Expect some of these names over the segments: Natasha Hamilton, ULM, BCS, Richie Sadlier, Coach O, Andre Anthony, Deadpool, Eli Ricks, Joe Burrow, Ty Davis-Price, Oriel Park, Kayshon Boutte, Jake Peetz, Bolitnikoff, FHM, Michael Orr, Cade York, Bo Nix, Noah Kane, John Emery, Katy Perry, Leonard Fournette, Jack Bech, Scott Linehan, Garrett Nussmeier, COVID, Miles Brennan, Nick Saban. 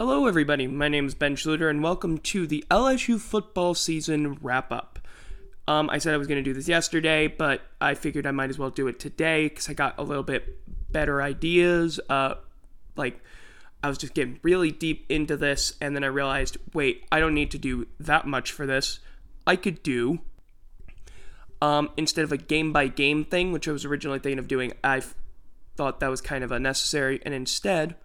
Hello everybody, my name is Ben Schluter and welcome to the LSU football season wrap-up. I said I was going to do this yesterday, but I figured I might as well do it today because I got a little bit better ideas. I was just getting really deep into this and then I realized, wait, I don't need to do that much for this. I could do, instead of a game-by-game thing, which I was originally thinking of doing, I thought that was kind of unnecessary, and instead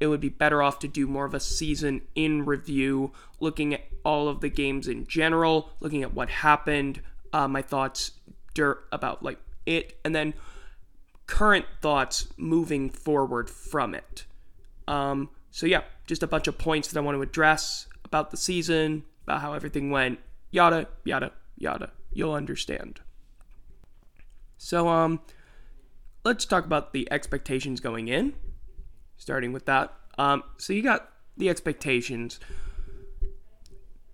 it would be better off to do more of a season in review, looking at all of the games in general, looking at what happened, my thoughts about it, and then current thoughts moving forward from it. Just a bunch of points that I want to address about the season, about how everything went, yada, yada, yada. You'll understand. So, let's talk about the expectations going in. Starting with that. So you got the expectations.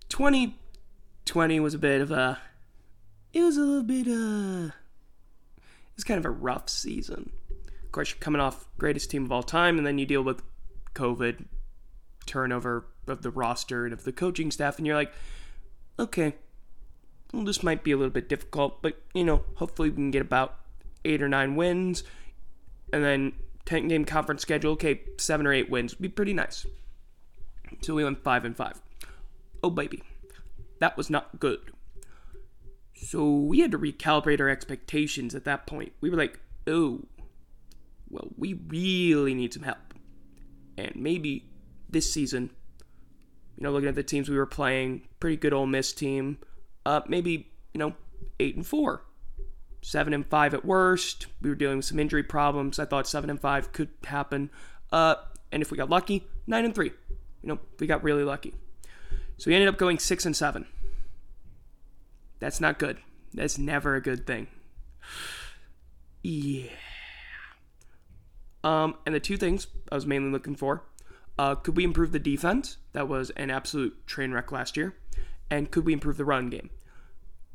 2020 was it was kind of a rough season. Of course, you're coming off greatest team of all time, and then you deal with COVID, turnover of the roster and of the coaching staff, and you're like, okay, well, this might be a little bit difficult, but, hopefully we can get about 8 or 9 wins, and then 10-game conference schedule, okay, 7 or 8 wins would be pretty nice. So we went 5-5. Oh, baby. That was not good. So we had to recalibrate our expectations at that point. We were like, oh, well, we really need some help. And maybe this season, looking at the teams we were playing, pretty good Ole Miss team, maybe, 8-4. 7-5 at worst. We were dealing with some injury problems. I thought 7-5 could happen. And if we got lucky, 9-3. We got really lucky. So we ended up going 6-7. That's not good. That's never a good thing. Yeah. And the two things I was mainly looking for. Could we improve the defense? That was an absolute train wreck last year. And could we improve the run game?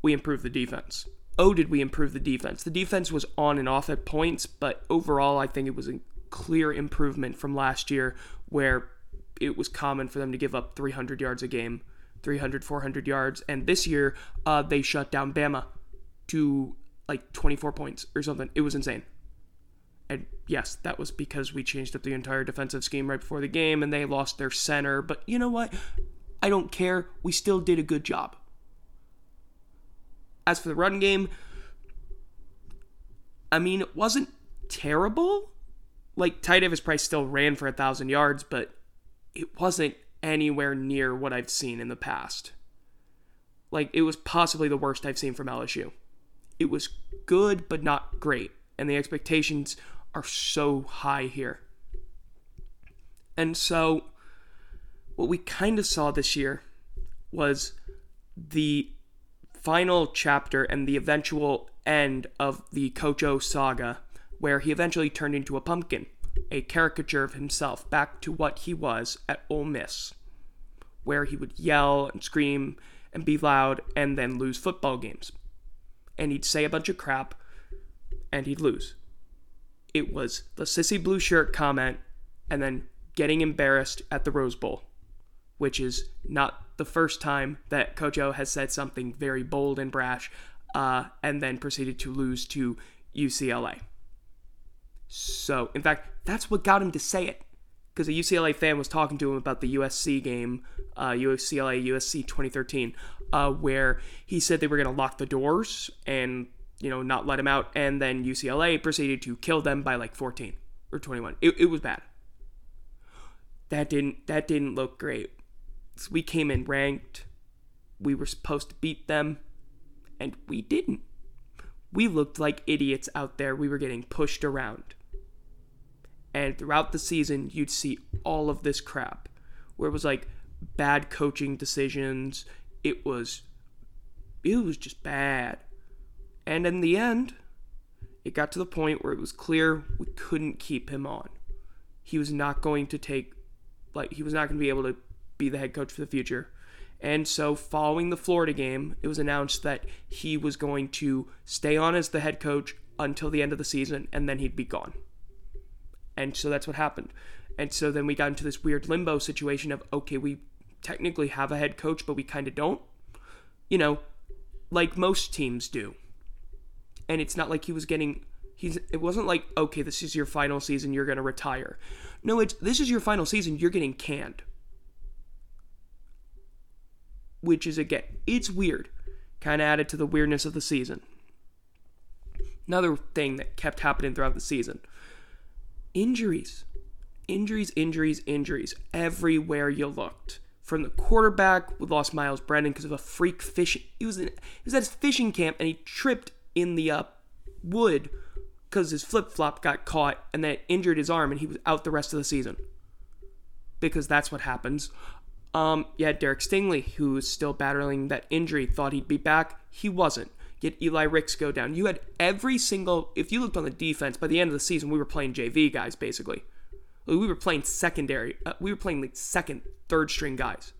We improved the defense. Oh, did we improve the defense? The defense was on and off at points, but overall, I think it was a clear improvement from last year where it was common for them to give up 300 yards a game, 300, 400 yards. And this year, they shut down Bama to 24 points or something. It was insane. And yes, that was because we changed up the entire defensive scheme right before the game and they lost their center. But you know what? I don't care. We still did a good job. As for the run game, it wasn't terrible. Ty Davis-Price still ran for 1,000 yards, but it wasn't anywhere near what I've seen in the past. It was possibly the worst I've seen from LSU. It was good, but not great. And the expectations are so high here. And so, what we kind of saw this year was the final chapter and the eventual end of the Coach O saga, where he eventually turned into a pumpkin, a caricature of himself, back to what he was at Ole Miss, where he would yell and scream and be loud and then lose football games. And he'd say a bunch of crap and he'd lose. It was the sissy blue shirt comment and then getting embarrassed at the Rose Bowl, which is not the first time that Coach O has said something very bold and brash, and then proceeded to lose to UCLA. So, in fact, that's what got him to say it, because a UCLA fan was talking to him about the USC game, UCLA-USC 2013, where he said they were going to lock the doors and, not let him out, and then UCLA proceeded to kill them by 14 or 21. It was bad. That didn't look great. So we came in ranked, we were supposed to beat them, and we didn't. We looked like idiots out there, we were getting pushed around. And throughout the season, you'd see all of this crap, where it was bad coaching decisions, it was just bad. And in the end, it got to the point where it was clear we couldn't keep him on. He was not going to he was not going to be able to be the head coach for the future. And so following the Florida game, it was announced that he was going to stay on as the head coach until the end of the season, and then he'd be gone. And so that's what happened. And so then we got into this weird limbo situation of, okay, we technically have a head coach, but we kind of don't, you know, like most teams do. And it's not like he was getting, it wasn't like, okay, this is your final season, you're going to retire. No, this is your final season, you're getting canned. Which is, again, it's weird. Kind of added to the weirdness of the season. Another thing that kept happening throughout the season. Injuries everywhere you looked. From the quarterback, we lost Miles Brennan because of a freak fishing. He was at his fishing camp and he tripped in the wood because his flip-flop got caught and then it injured his arm and he was out the rest of the season. Because that's what happens. You had Derek Stingley, who was still battling that injury, thought he'd be back. He wasn't. You had Eli Ricks go down. You had every single... If you looked on the defense, by the end of the season, we were playing JV guys, basically. We were playing secondary. We were playing like second, third string guys.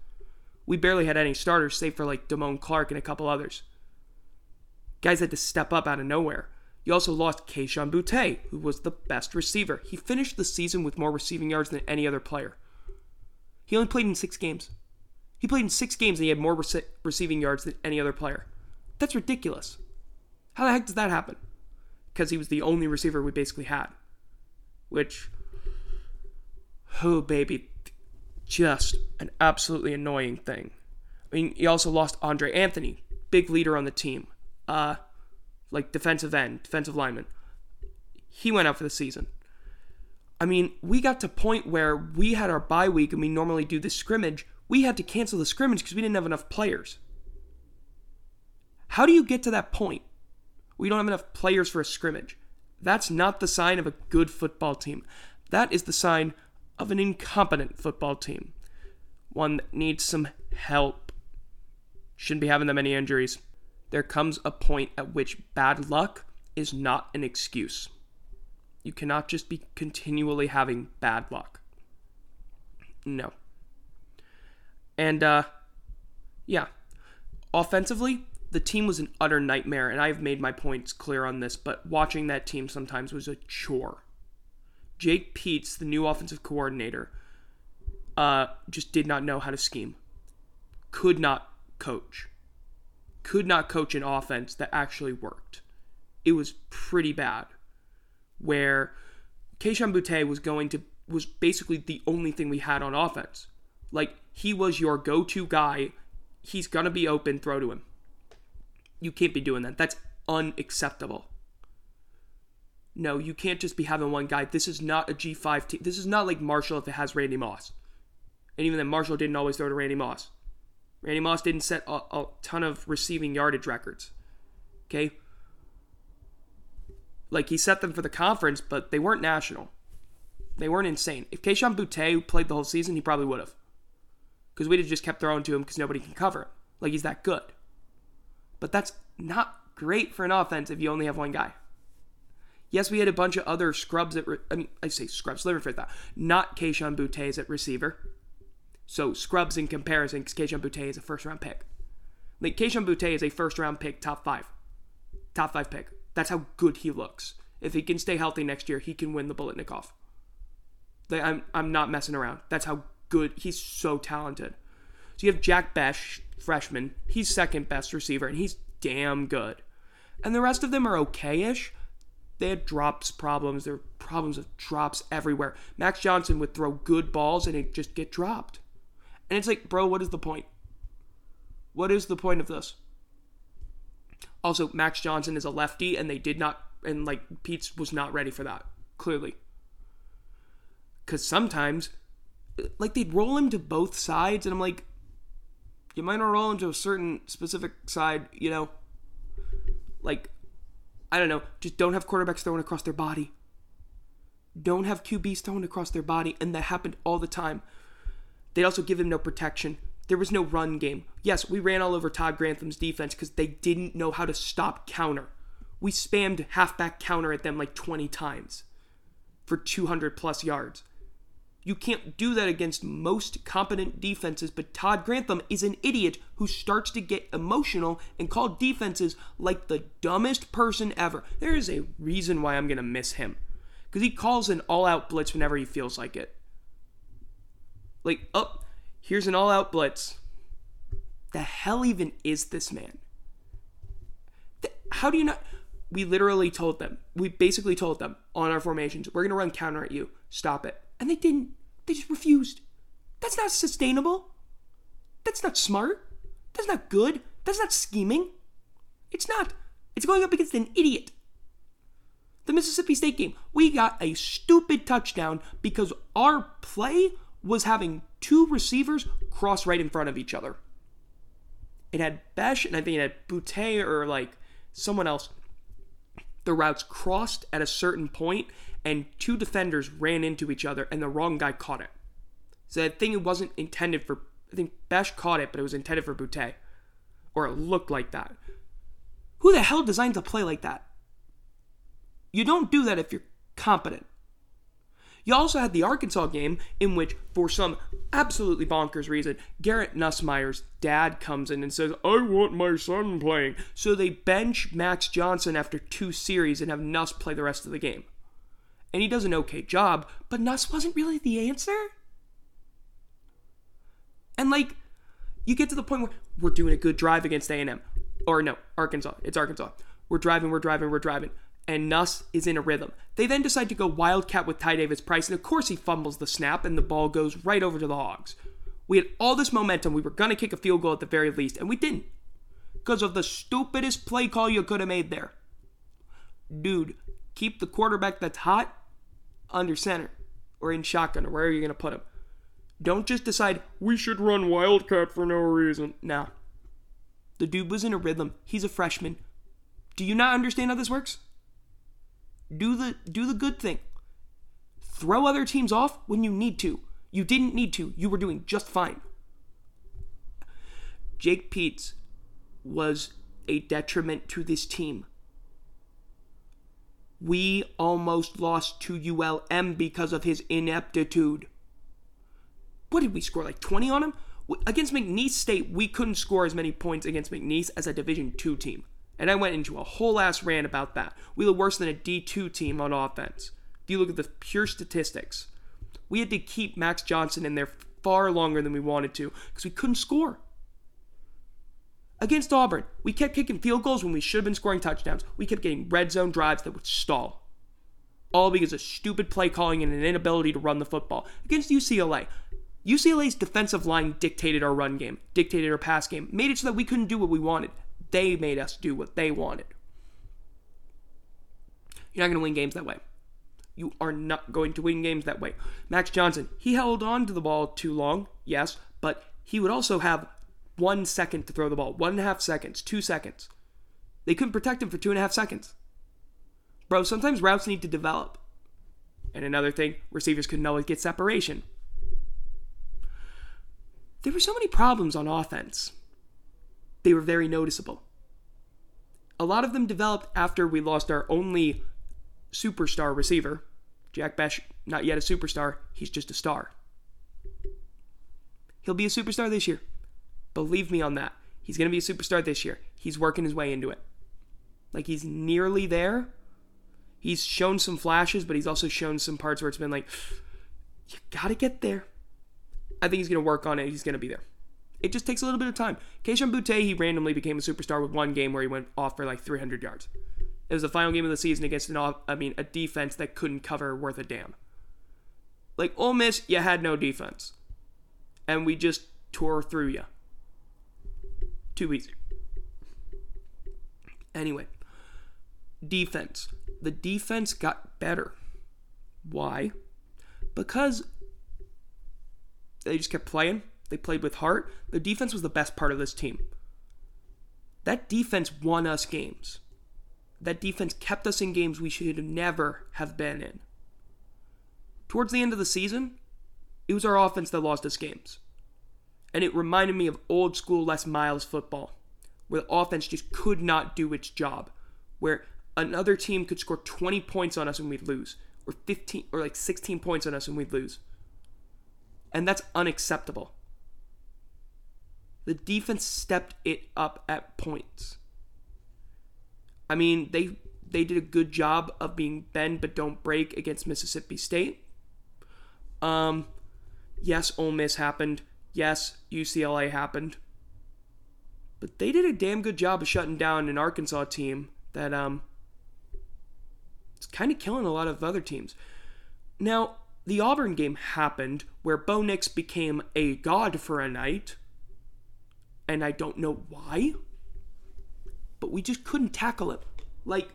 We barely had any starters, save for like Damone Clark and a couple others. Guys had to step up out of nowhere. You also lost Kayshon Boutte, who was the best receiver. He finished the season with more receiving yards than any other player. He only played in 6 games. He played in 6 games and he had more receiving yards than any other player. That's ridiculous. How the heck does that happen? Because he was the only receiver we basically had. Which, oh baby, just an absolutely annoying thing. I mean, he also lost Andre Anthony, big leader on the team. Like defensive end, defensive lineman. He went out for the season. I mean, we got to a point where we had our bye week and we normally do this scrimmage. We had to cancel the scrimmage because we didn't have enough players. How do you get to that point? We don't have enough players for a scrimmage. That's not the sign of a good football team. That is the sign of an incompetent football team. One that needs some help. Shouldn't be having that many injuries. There comes a point at which bad luck is not an excuse. You cannot just be continually having bad luck. No. And, yeah. Offensively, the team was an utter nightmare, and I've made my points clear on this, but watching that team sometimes was a chore. Jake Peetz, the new offensive coordinator, just did not know how to scheme. Could not coach. Could not coach an offense that actually worked. It was pretty bad. Where Kayshon Boutte was basically the only thing we had on offense. Like, he was your go-to guy. He's going to be open, throw to him. You can't be doing that. That's unacceptable. No, you can't just be having one guy. This is not a G5 team. This is not like Marshall if it has Randy Moss. And even then, Marshall didn't always throw to Randy Moss. Randy Moss didn't set a ton of receiving yardage records. Okay? Like, he set them for the conference, but they weren't national. They weren't insane. If Kayshon Boutte played the whole season, he probably would have. Because we'd have just kept throwing to him because nobody can cover him. Like, he's that good. But that's not great for an offense if you only have one guy. Yes, we had a bunch of other scrubs at... I say scrubs, let me rephrase that. Not Kayshon Boutte at receiver. So, scrubs in comparison, because Kayshon Boutte is a first-round pick. Like, Kayshon Boutte is a first-round pick, top 5. Top 5 pick. That's how good he looks. If he can stay healthy next year, he can win the Bolitnikoff. Like, I'm not messing around. That's how good. He's so talented. So you have Jack Bech, freshman. He's second best receiver, and he's damn good. And the rest of them are okay-ish. They had drops problems. There were problems of drops everywhere. Max Johnson would throw good balls, and it'd just get dropped. And it's like, bro, what is the point? What is the point of this? Also, Max Johnson is a lefty, and they did not, and like, Peetz was not ready for that, clearly. Because sometimes, like, they'd roll him to both sides, and I'm like, you might not roll him to a certain specific side, you know? Like, I don't know, just don't have quarterbacks throwing across their body. Don't have QBs throwing across their body, and that happened all the time. They'd also give him no protection. There was no run game. Yes, we ran all over Todd Grantham's defense because they didn't know how to stop counter. We spammed halfback counter at them like 20 times for 200 plus yards. You can't do that against most competent defenses, but Todd Grantham is an idiot who starts to get emotional and call defenses like the dumbest person ever. There is a reason why I'm going to miss him because he calls an all-out blitz whenever he feels like it. Like, oh, here's an all-out blitz. The hell even is this man? How do you not? We literally told them. We basically told them on our formations, we're going to run counter at you. Stop it. And they didn't. They just refused. That's not sustainable. That's not smart. That's not good. That's not scheming. It's not. It's going up against an idiot. The Mississippi State game, we got a stupid touchdown because our play was having two receivers cross right in front of each other. It had Bech, and I think it had Boutte or like someone else. The routes crossed at a certain point, and two defenders ran into each other, and the wrong guy caught it. So that thing, it wasn't intended for, I think Bech caught it, but it was intended for Boutte. Or it looked like that. Who the hell designs a play like that? You don't do that if you're competent. You also had the Arkansas game in which, for some absolutely bonkers reason, Garrett Nussmeier's dad comes in and says, I want my son playing. So they bench Max Johnson after two series and have Nuss play the rest of the game. And he does an okay job, but Nuss wasn't really the answer. And, like, you get to the point where we're doing a good drive against A&M. Or, no, Arkansas. It's Arkansas. We're driving. And Nuss is in a rhythm. They then decide to go wildcat with Ty Davis-Price, and of course he fumbles the snap, and the ball goes right over to the Hogs. We had all this momentum. We were going to kick a field goal at the very least, and we didn't. Because of the stupidest play call you could have made there. Dude, keep the quarterback that's hot under center, or in shotgun, or where are you going to put him? Don't just decide, we should run wildcat for no reason. Nah. The dude was in a rhythm. He's a freshman. Do you not understand how this works? Do the good thing. Throw other teams off when you need to. You didn't need to. You were doing just fine. Jake Peetz was a detriment to this team. We almost lost to ULM because of his ineptitude. What did we score, like 20 on him? Against McNeese State, we couldn't score as many points against McNeese as a Division II team. And I went into a whole ass rant about that. We were worse than a D2 team on offense. If you look at the pure statistics, we had to keep Max Johnson in there far longer than we wanted to because we couldn't score. Against Auburn, we kept kicking field goals when we should have been scoring touchdowns. We kept getting red zone drives that would stall. All because of stupid play calling and an inability to run the football. Against UCLA, UCLA's defensive line dictated our run game, dictated our pass game, made it so that we couldn't do what we wanted. They made us do what they wanted. You're not going to win games that way. You are not going to win games that way. Max Johnson, he held on to the ball too long, yes, but he would also have 1 second to throw the ball. 1.5 seconds, 2 seconds. They couldn't protect him for 2.5 seconds. Bro, sometimes routes need to develop. And another thing, receivers couldn't always get separation. There were so many problems on offense. They were very noticeable. A lot of them developed after we lost our only superstar receiver. Jack Bech, not yet a superstar. He's just a star. He'll be a superstar this year. Believe me on that. He's going to be a superstar this year. He's working his way into it. Like, he's nearly there. He's shown some flashes, but he's also shown some parts where it's been like, you got to get there. I think he's going to work on it. He's going to be there. It just takes a little bit of time. Kayshon Boutte, he randomly became a superstar with one game where he went off for like 300 yards. It was the final game of the season against a defense that couldn't cover worth a damn. Like, Ole Miss, you had no defense. And we just tore through you. Too easy. Anyway. Defense. The defense got better. Why? Because they just kept playing. They played with heart. The defense was the best part of this team. That defense won us games. That defense kept us in games we should never have been in. Towards the end of the season, it was our offense that lost us games. And it reminded me of old school Les Miles football, where the offense just could not do its job, where another team could score 20 points on us and we'd lose, or 15 or like 16 points on us and we'd lose. And that's unacceptable. The defense stepped it up at points. I mean, they did a good job of being bend but don't break against Mississippi State. Yes, Ole Miss happened. Yes, UCLA happened. But they did a damn good job of shutting down an Arkansas team that it's kind of killing a lot of other teams. Now, the Auburn game happened where Bo Nix became a god for a night. And I don't know why. But we just couldn't tackle it. Like,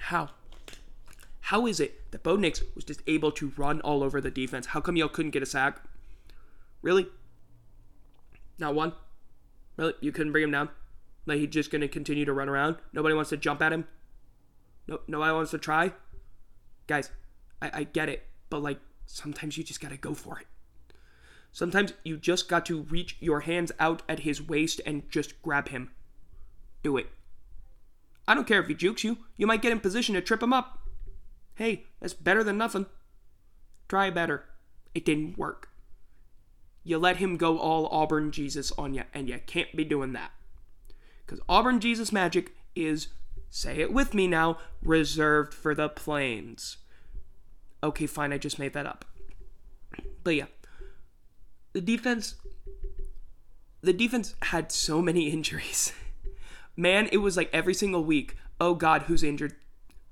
how? How is it that Bo Nix was just able to run all over the defense? How come y'all couldn't get a sack? Really? Not one? Really? You couldn't bring him down? Like, he's just going to continue to run around? Nobody wants to jump at him? No, nobody wants to try? Guys, I get it, but, like, sometimes you just got to go for it. Sometimes you just got to reach your hands out at his waist and just grab him. Do it. I don't care if he jukes you. You might get in position to trip him up. Hey, that's better than nothing. Try better. It didn't work. You let him go all Auburn Jesus on you, and you can't be doing that. Because Auburn Jesus magic is, say it with me now, reserved for the Plains. Okay, fine, I just made that up. But yeah, the defense had so many injuries. Man, it was like every single week, oh God, who's injured?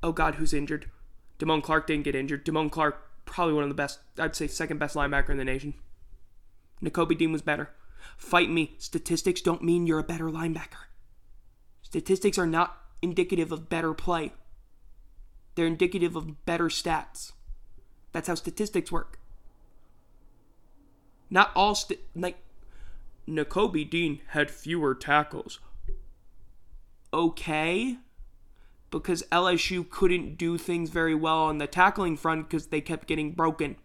Oh God, who's injured? Damone Clark didn't get injured. Damone Clark, probably one of the best, I'd say second best linebacker in the nation. Nakobe Dean was better. Fight me. Statistics don't mean you're a better linebacker. Statistics are not indicative of better play. They're indicative of better stats. That's how statistics work. Not all, like, Nakobe Dean had fewer tackles. Okay. Because LSU couldn't do things very well on the tackling front because they kept getting broken.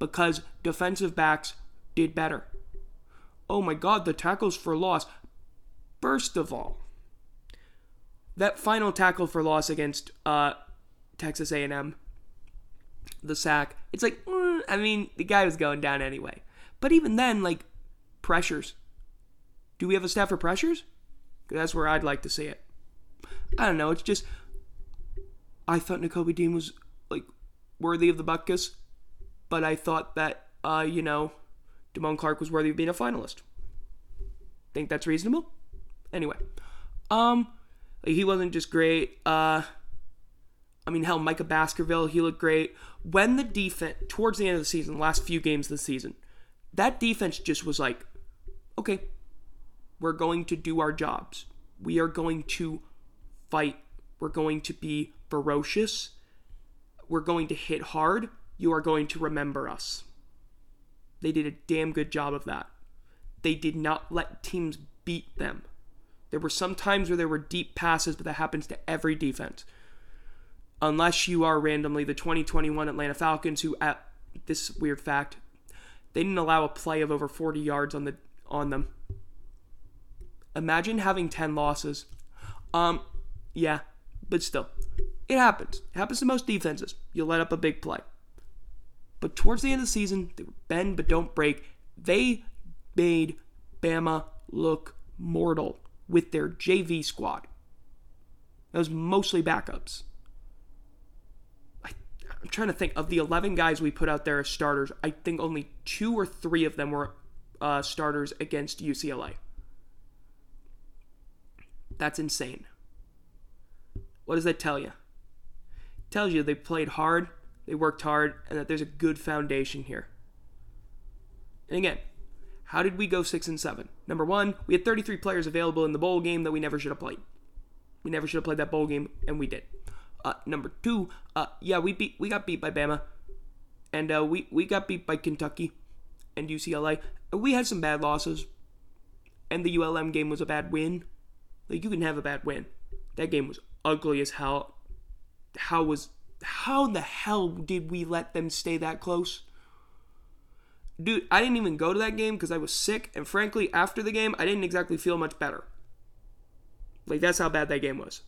Because defensive backs did better. Oh my God, the tackles for loss. First of all, that final tackle for loss against Texas A&M, the sack, it's like, I mean, the guy was going down anyway. But even then, like, pressures. Do we have a staff for pressures? Because that's where I'd like to see it. I don't know, it's just, I thought Nakobe Dean was, like, worthy of the Butkus, but I thought that, Damone Clark was worthy of being a finalist. Think that's reasonable? Anyway, he wasn't just great, Micah Baskerville, he looked great. When the defense, towards the end of the season, last few games of the season, that defense just was like, okay, we're going to do our jobs. We are going to fight. We're going to be ferocious. We're going to hit hard. You are going to remember us. They did a damn good job of that. They did not let teams beat them. There were some times where there were deep passes, but that happens to every defense. Unless you are randomly the 2021 Atlanta Falcons, who, at this weird fact, they didn't allow a play of over 40 yards on them. Imagine having 10 losses. Yeah, but still, it happens. It happens to most defenses. You let up a big play. But towards the end of the season, they were bend but don't break. They made Bama look mortal with their JV squad. That was mostly backups. I'm trying to think. Of the 11 guys we put out there as starters, I think only 2 or 3 of them were starters against UCLA. That's insane. What does that tell you? It tells you they played hard, they worked hard, and that there's a good foundation here. And again, how did we go 6-7? Number one, we had 33 players available in the bowl game that we never should have played. We never should have played that bowl game, and we did. Number two, we got beat by Bama, and we got beat by Kentucky and UCLA. We had some bad losses, and the ULM game was a bad win. Like, you can have a bad win. That game was ugly as hell. How the hell did we let them stay that close? Dude, I didn't even go to that game because I was sick, and frankly, after the game, I didn't exactly feel much better. Like, that's how bad that game was.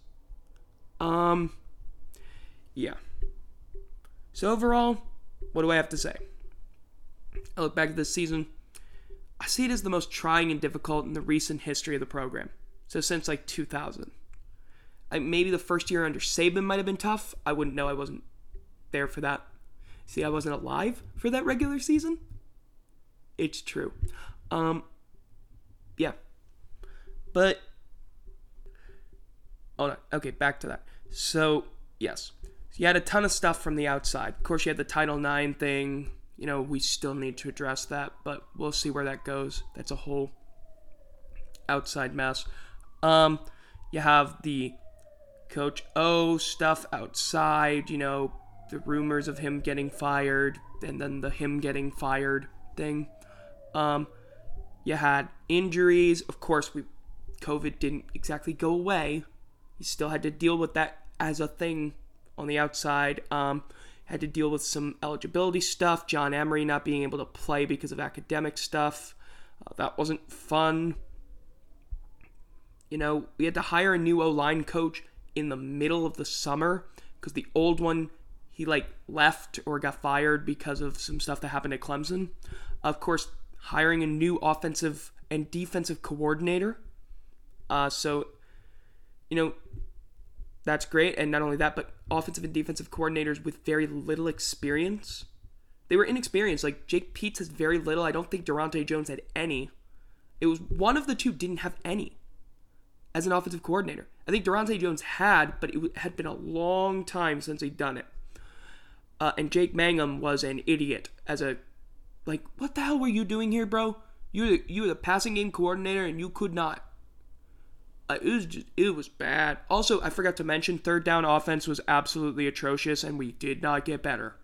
Yeah. So overall, what do I have to say? I look back at this season. I see it as the most trying and difficult in the recent history of the program. So since, like, 2000. Maybe the first year under Saban might have been tough. I wouldn't know. I wasn't there for that. See, I wasn't alive for that regular season. It's true. Yeah. But, hold on. Okay, back to that. So, yes. You had a ton of stuff from the outside. Of course, you had the Title IX thing. You know, we still need to address that, but we'll see where that goes. That's a whole outside mess. You have the Coach O stuff outside, you know, the rumors of him getting fired, and then the him getting fired thing. You had injuries. Of course, COVID didn't exactly go away. You still had to deal with that as a thing on the outside. Had to deal with some eligibility stuff. John Emery not being able to play because of academic stuff. That wasn't fun. You know, we had to hire a new O-line coach in the middle of the summer because the old one, he left or got fired because of some stuff that happened at Clemson. Of course, hiring a new offensive and defensive coordinator. So, you know, that's great. And not only that, but offensive and defensive coordinators with very little experience. They were inexperienced. Like, Jake Peetz has very little. I don't think Durante Jones had any. It was one of the two didn't have any as an offensive coordinator. I think Durante Jones had, but it had been a long time since he'd done it. And Jake Mangum was an idiot as a, what the hell were you doing here, bro? You were the passing game coordinator, and you could not. It was bad. Also, I forgot to mention, third down offense was absolutely atrocious, and we did not get better.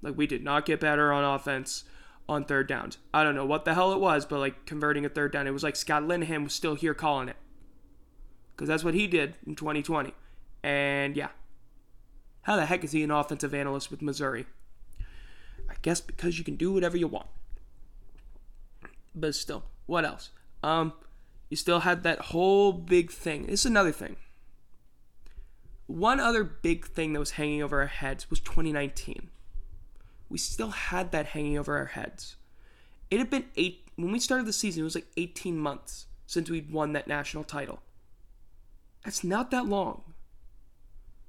We did not get better on offense on third downs. I don't know what the hell it was, but, converting a third down, it was Scott Linehan was still here calling it. Because that's what he did in 2020. And, yeah. How the heck is he an offensive analyst with Missouri? I guess because you can do whatever you want. But still, what else? You still had that whole big thing. This is another thing. One other big thing that was hanging over our heads was 2019. We still had that hanging over our heads. It had been when we started the season, it was 18 months since we'd won that national title. That's not that long.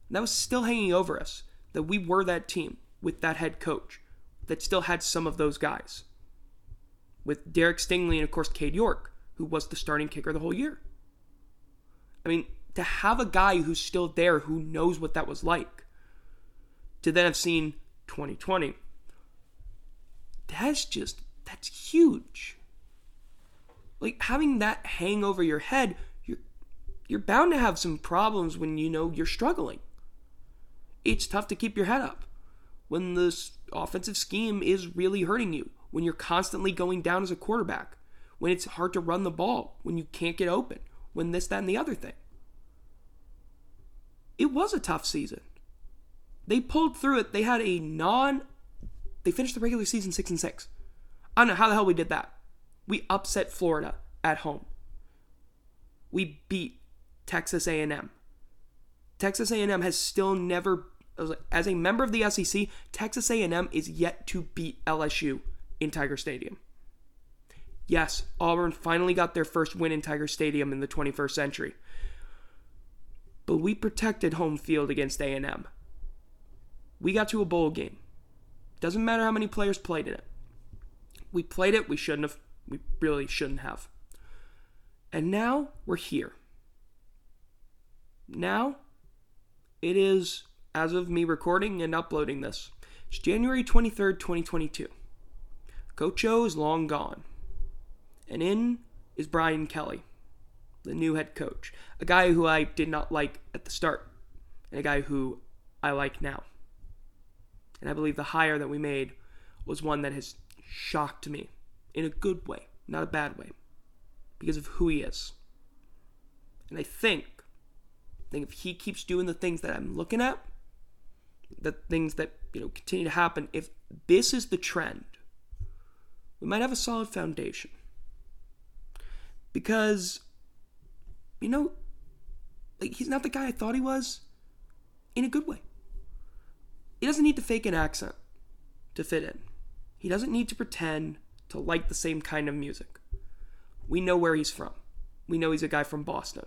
And that was still hanging over us, that we were that team with that head coach that still had some of those guys. With Derek Stingley and, of course, Cade York, who was the starting kicker the whole year. I mean, to have a guy who's still there who knows what that was like, to then have seen 2020, that's huge. Having that hang over your head, you're bound to have some problems when you know you're struggling. It's tough to keep your head up when this offensive scheme is really hurting you, when you're constantly going down as a quarterback, when it's hard to run the ball, when you can't get open, when this, that, and the other thing. It was a tough season. They pulled through it. They finished the regular season 6-6. I don't know how the hell we did that. We upset Florida at home. We beat Texas A&M. Texas A&M has still never, as a member of the SEC, Texas A&M is yet to beat LSU in Tiger Stadium. Yes, Auburn finally got their first win in Tiger Stadium in the 21st century. But we protected home field against A&M. We got to a bowl game. Doesn't matter how many players played in it. We played it. We shouldn't have. We really shouldn't have. And now we're here. Now it is, as of me recording and uploading this, it's January 23rd, 2022. Coach O is long gone. And in is Brian Kelly, the new head coach. A guy who I did not like at the start, and a guy who I like now. And I believe the hire that we made was one that has shocked me in a good way, not a bad way, because of who he is. And I think if he keeps doing the things that I'm looking at, the things that, continue to happen, if this is the trend, we might have a solid foundation. Because, he's not the guy I thought he was, in a good way. He doesn't need to fake an accent to fit in. He doesn't need to pretend to like the same kind of music. We know where he's from. We know he's a guy from Boston.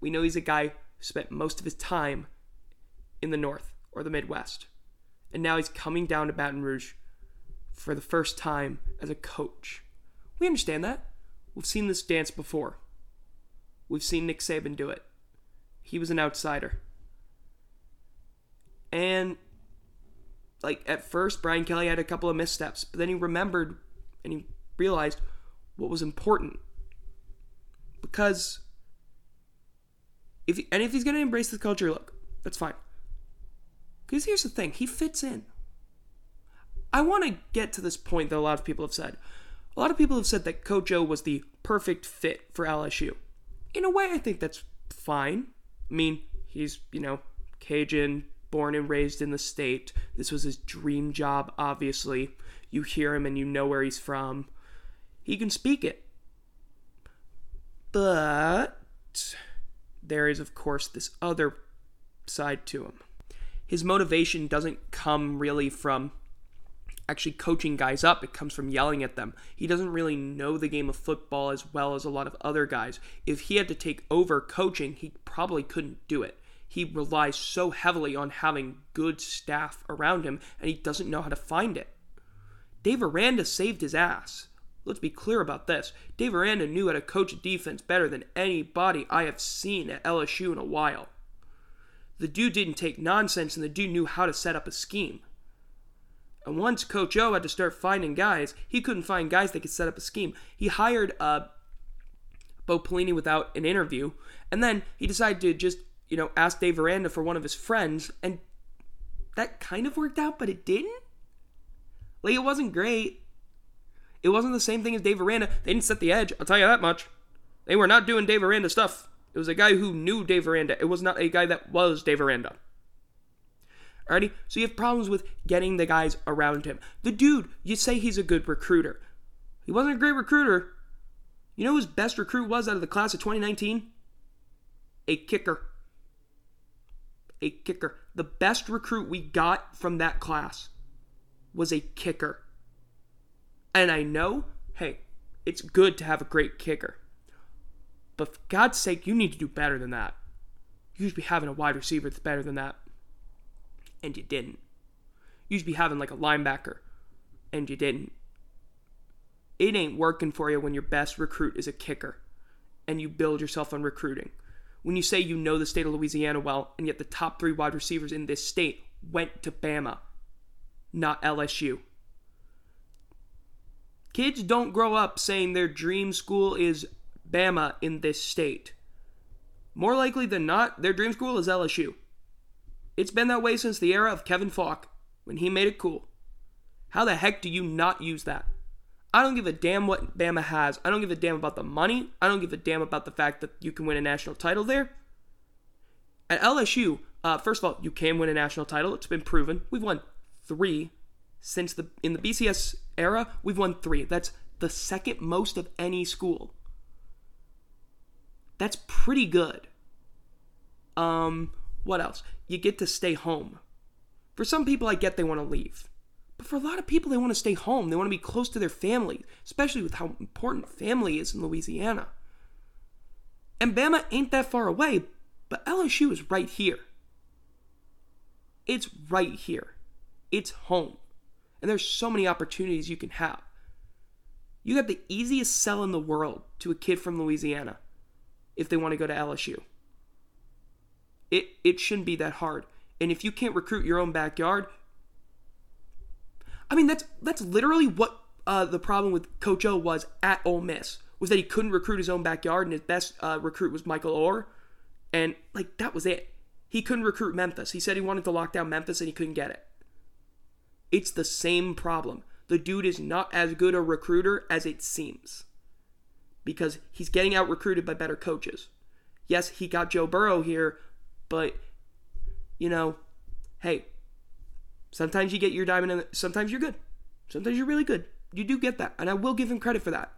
We know he's a guy who spent most of his time in the North or the Midwest. and now he's coming down to Baton Rouge for the first time as a coach. We understand that. We've seen this dance before. We've seen Nick Saban do it. He was an outsider. And, at first, Brian Kelly had a couple of missteps, but then he remembered and he realized what was important. Because, if he's going to embrace the culture, look, that's fine. Because here's the thing, he fits in. I want to get to this point that a lot of people have said. A lot of people have said that Coach O was the perfect fit for LSU. In a way, I think that's fine. I mean, he's, Cajun, born and raised in the state. This was his dream job, obviously. You hear him and you know where he's from. He can speak it. But there is, of course, this other side to him. His motivation doesn't come really from actually coaching guys up. It comes from yelling at them. He doesn't really know the game of football as well as a lot of other guys. If he had to take over coaching, he probably couldn't do it. He relies so heavily on having good staff around him, and he doesn't know how to find it. Dave Aranda saved his ass. Let's be clear about this. Dave Aranda knew how to coach a defense better than anybody I have seen at LSU in a while. The dude didn't take nonsense, and the dude knew how to set up a scheme. And once Coach O had to start finding guys, he couldn't find guys that could set up a scheme. He hired Bo Pelini without an interview, and then he decided to just, ask Dave Aranda for one of his friends, and that kind of worked out, but it didn't. It wasn't great. It wasn't the same thing as Dave Aranda. They didn't set the edge, I'll tell you that much. They were not doing Dave Aranda stuff. It was a guy who knew Dave Aranda. It was not a guy that was Dave Aranda. Alrighty? So you have problems with getting the guys around him. The dude, you say he's a good recruiter. He wasn't a great recruiter. You know who his best recruit was out of the class of 2019? A kicker. A kicker. The best recruit we got from that class was a kicker. And I know, hey, it's good to have a great kicker. But for God's sake, you need to do better than that. You should be having a wide receiver that's better than that. And you didn't. You should be having a linebacker. And you didn't. It ain't working for you when your best recruit is a kicker. And you build yourself on recruiting. When you say you know the state of Louisiana well, and yet the top 3 wide receivers in this state went to Bama, not LSU. Kids don't grow up saying their dream school is Bama in this state. More likely than not, their dream school is LSU. It's been that way since the era of Kevin Faulk, when he made it cool. How the heck do you not use that? I don't give a damn what Bama has. I don't give a damn about the money. I don't give a damn about the fact that you can win a national title there. At LSU, first of all, you can win a national title. It's been proven. We've won 3 since in the BCS era. We've won 3. That's the second most of any school. That's pretty good. What else? You get to stay home. For some people, I get they want to leave. But for a lot of people, they want to stay home. They want to be close to their family, especially with how important family is in Louisiana. And Bama ain't that far away, but LSU is right here. It's right here. It's home. And there's so many opportunities you can have. You got the easiest sell in the world to a kid from Louisiana if they want to go to LSU. It shouldn't be that hard. And if you can't recruit your own backyard, I mean, that's literally what the problem with Coach O was at Ole Miss, was that he couldn't recruit his own backyard, and his best recruit was Michael Orr, and, that was it. He couldn't recruit Memphis. He said he wanted to lock down Memphis, and he couldn't get it. It's the same problem. The dude is not as good a recruiter as it seems, because he's getting out-recruited by better coaches. Yes, he got Joe Burrow here, but, hey, sometimes you get your diamond in the... Sometimes you're good. Sometimes you're really good. You do get that, and I will give him credit for that.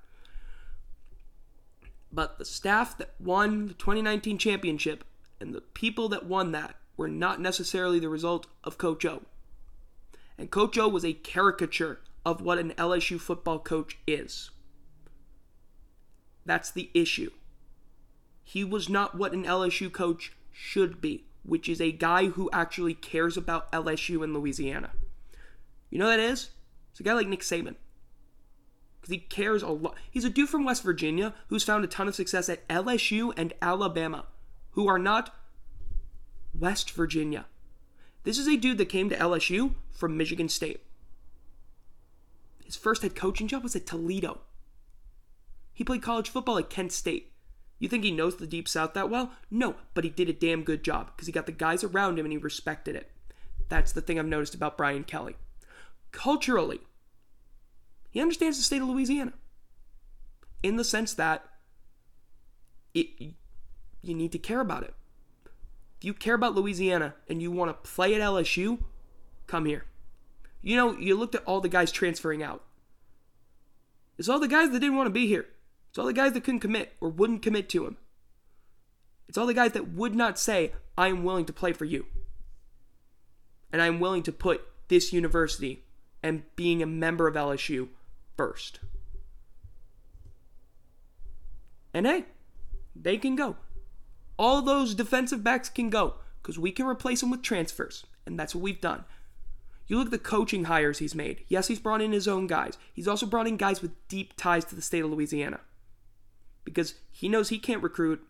But the staff that won the 2019 championship and the people that won that were not necessarily the result of Coach O. And Coach O was a caricature of what an LSU football coach is. That's the issue. He was not what an LSU coach should be, which is a guy who actually cares about LSU and Louisiana. You know who that is? It's a guy like Nick Saban. Because he cares a lot. He's a dude from West Virginia who's found a ton of success at LSU and Alabama, who are not West Virginia. This is a dude that came to LSU from Michigan State. His first head coaching job was at Toledo. He played college football at Kent State. You think he knows the Deep South that well? No, but he did a damn good job because he got the guys around him and he respected it. That's the thing I've noticed about Brian Kelly. Culturally, he understands the state of Louisiana in the sense that you need to care about it. If you care about Louisiana and you want to play at LSU, come here. You know, you looked at all the guys transferring out. It's all the guys that didn't want to be here. It's all the guys that couldn't commit or wouldn't commit to him. It's all the guys that would not say, I am willing to play for you. And I am willing to put this university and being a member of LSU first. And hey, they can go. All those defensive backs can go because we can replace them with transfers. And that's what we've done. You look at the coaching hires he's made. Yes, he's brought in his own guys. He's also brought in guys with deep ties to the state of Louisiana because he knows he can't recruit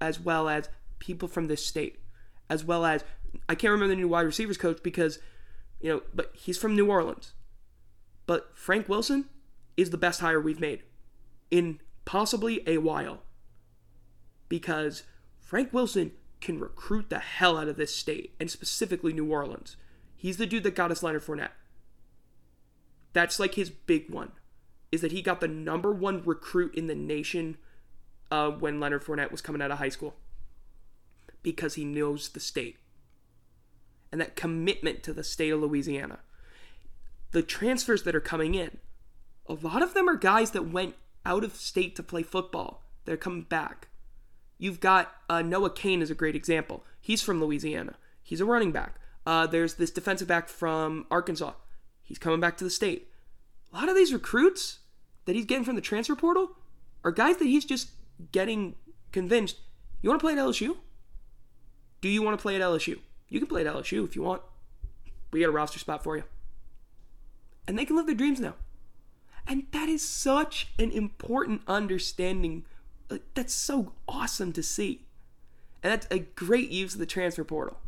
as well as people from this state, as well as, I can't remember the new wide receivers coach because, you know, but he's from New Orleans. But Frank Wilson is the best hire we've made in possibly a while because Frank Wilson can recruit the hell out of this state and specifically New Orleans. He's the dude that got us Leonard Fournette. That's like his big one, is that he got the number one recruit in the nation when Leonard Fournette was coming out of high school because he knows the state. And that commitment to the state of Louisiana. The transfers that are coming in, a lot of them are guys that went out of state to play football. They're coming back. You've got Noah Kane is a great example. He's from Louisiana. He's a running back. There's this defensive back from Arkansas. He's coming back to the state. A lot of these recruits that he's getting from the transfer portal are guys that he's just getting convinced, you want to play at LSU? Do you want to play at LSU? You can play at LSU if you want. We got a roster spot for you. And they can live their dreams now. And that is such an important understanding. That's so awesome to see. And that's a great use of the transfer portal.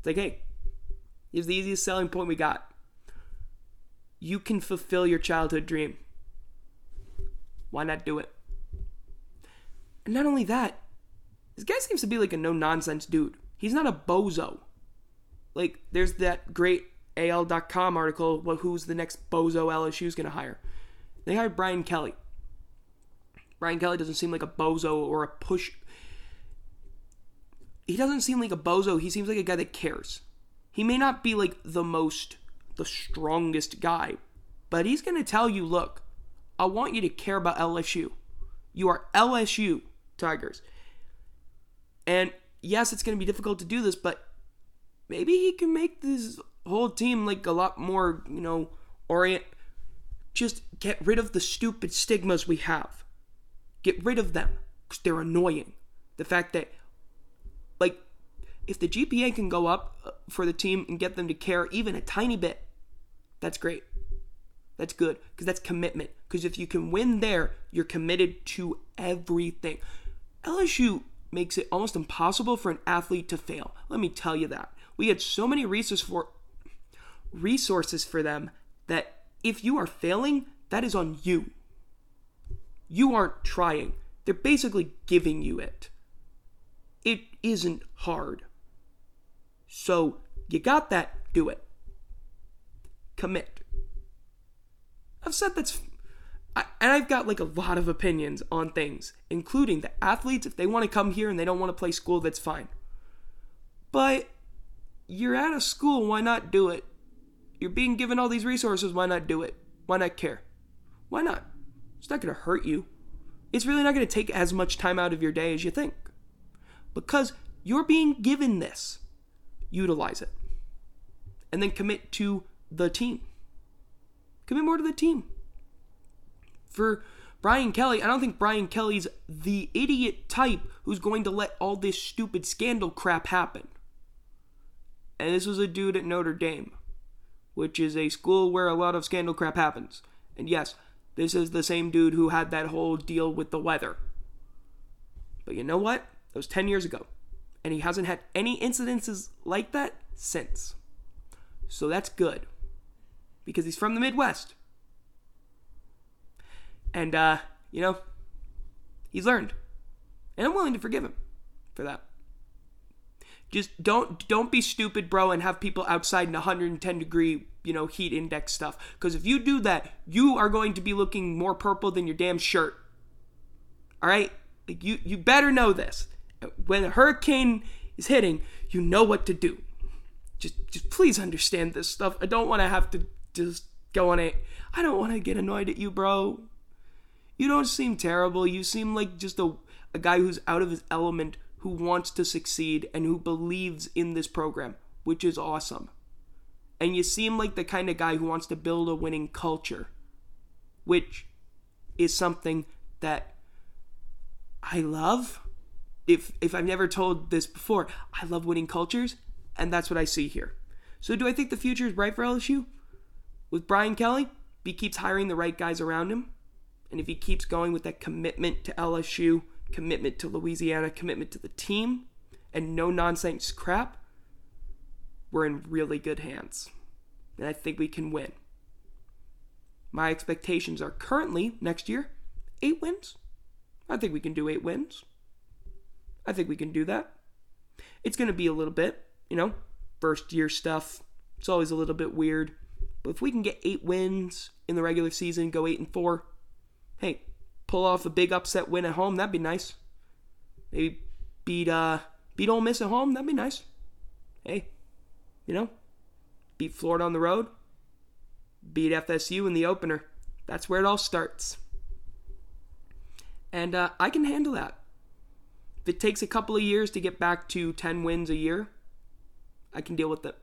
It's like, hey, here's the easiest selling point we got. You can fulfill your childhood dream. Why not do it? And not only that, this guy seems to be like a no-nonsense dude. He's not a bozo. Like, there's that great AL.com article, who's the next bozo LSU's going to hire. They hired Brian Kelly. Brian Kelly doesn't seem like a bozo or a push. He doesn't seem like a bozo. He seems like a guy that cares. He may not be like the strongest guy, but he's going to tell you, look, I want you to care about LSU. You are LSU Tigers. And yes, it's going to be difficult to do this, but maybe he can make this whole team like a lot more, you know, orient. Just get rid of the stupid stigmas we have. Get rid of them because they're annoying. The fact that, like, if the GPA can go up for the team and get them to care even a tiny bit, that's great. That's good because that's commitment. Because if you can win there, you're committed to everything. LSU makes it almost impossible for an athlete to fail. Let me tell you that. We had so many resources for them that if you are failing, that is on you. You aren't trying. They're basically giving you it. It isn't hard. So you got that, do it. Commit. I've said that's... And I've got like a lot of opinions on things, including the athletes. If they want to come here and they don't want to play school, that's fine. But you're out of school, why not do it? You're being given all these resources, why not do it? Why not care? Why not? It's not going to hurt you. It's really not going to take as much time out of your day as you think. Because you're being given this. Utilize it. And then commit to the team. Commit more to the team. For Brian Kelly, I don't think Brian Kelly's the idiot type who's going to let all this stupid scandal crap happen. And this was a dude at Notre Dame which is a school where a lot of scandal crap happens. And yes, this is the same dude who had that whole deal with the weather. But you know what? That was 10 years ago. And he hasn't had any incidences like that since. So that's good. Because he's from the Midwest. And, you know, he's learned. And I'm willing to forgive him for that. Just don't be stupid, bro, and have people outside in 110-degree, you know, heat index stuff. Because if you do that, you are going to be looking more purple than your damn shirt. All right? Like, you better know this. When a hurricane is hitting, you know what to do. Just please understand this stuff. I don't want to have to just go on it. I don't want to get annoyed at you, bro. You don't seem terrible. You seem like just a guy who's out of his element, who wants to succeed and who believes in this program, which is awesome. And you seem like the kind of guy who wants to build a winning culture, which is something that I love. If I've never told this before, I love winning cultures, and that's what I see here. So do I think the future is bright for LSU? With Brian Kelly, if he keeps hiring the right guys around him, and if he keeps going with that commitment to LSU, commitment to Louisiana, commitment to the team, and no-nonsense crap, we're in really good hands. And I think we can win. My expectations are currently, next year, 8 wins. I think we can do 8 wins. I think we can do that. It's going to be a little bit, you know, first-year stuff. It's always a little bit weird. But if we can get 8 wins in the regular season, go 8-4, hey, pull off a big upset win at home, that'd be nice. Maybe beat Ole Miss at home, that'd be nice. Hey, you know, beat Florida on the road, beat FSU in the opener. That's where it all starts. And I can handle that. If it takes a couple of years to get back to 10 wins a year, I can deal with it.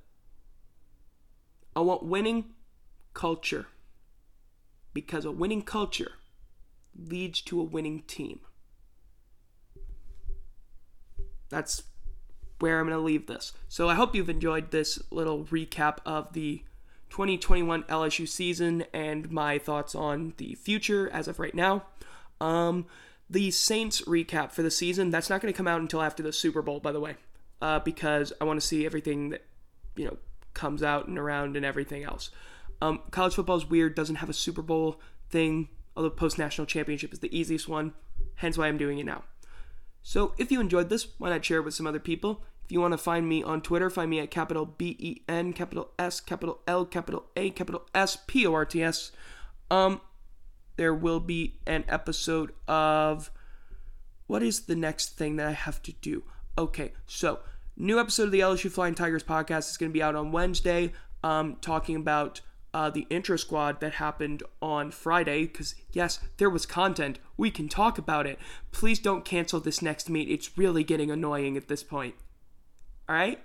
I want winning culture. Because a winning culture leads to a winning team. That's where I'm going to leave this. So I hope you've enjoyed this little recap of the 2021 LSU season and my thoughts on the future as of right now. The Saints recap for the season, that's not going to come out until after the Super Bowl, by the way, because I want to see everything that, you know, comes out and around and everything else. College football is weird, doesn't have a Super Bowl thing. Although post-national championship is the easiest one, hence why I'm doing it now. So if you enjoyed this, why not share it with some other people? If you want to find me on Twitter, find me at @BEN, @S, @L, @A, @S, PORTS. There will be an episode of... What is the next thing that I have to do? Okay, so new episode of the LSU Flying Tigers podcast is going to be out on Wednesday, talking about... the intro squad that happened on Friday, because yes, there was content. We can talk about it. Please don't cancel this next meet. It's really getting annoying at this point. All right?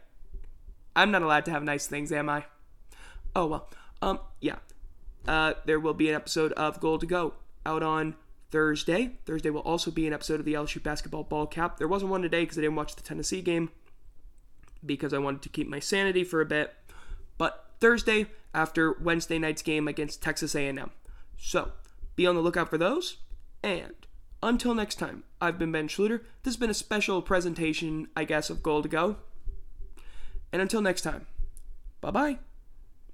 I'm not allowed to have nice things, am I? Oh, well. Yeah. There will be an episode of Goal to Go out on Thursday. Thursday will also be an episode of the LSU Basketball Ball Cap. There wasn't one today because I didn't watch the Tennessee game because I wanted to keep my sanity for a bit. But Thursday, after Wednesday night's game against Texas A&M. So, be on the lookout for those. And until next time, I've been Ben Schluter. This has been a special presentation, I guess, of Goal to Go. And until next time, bye-bye.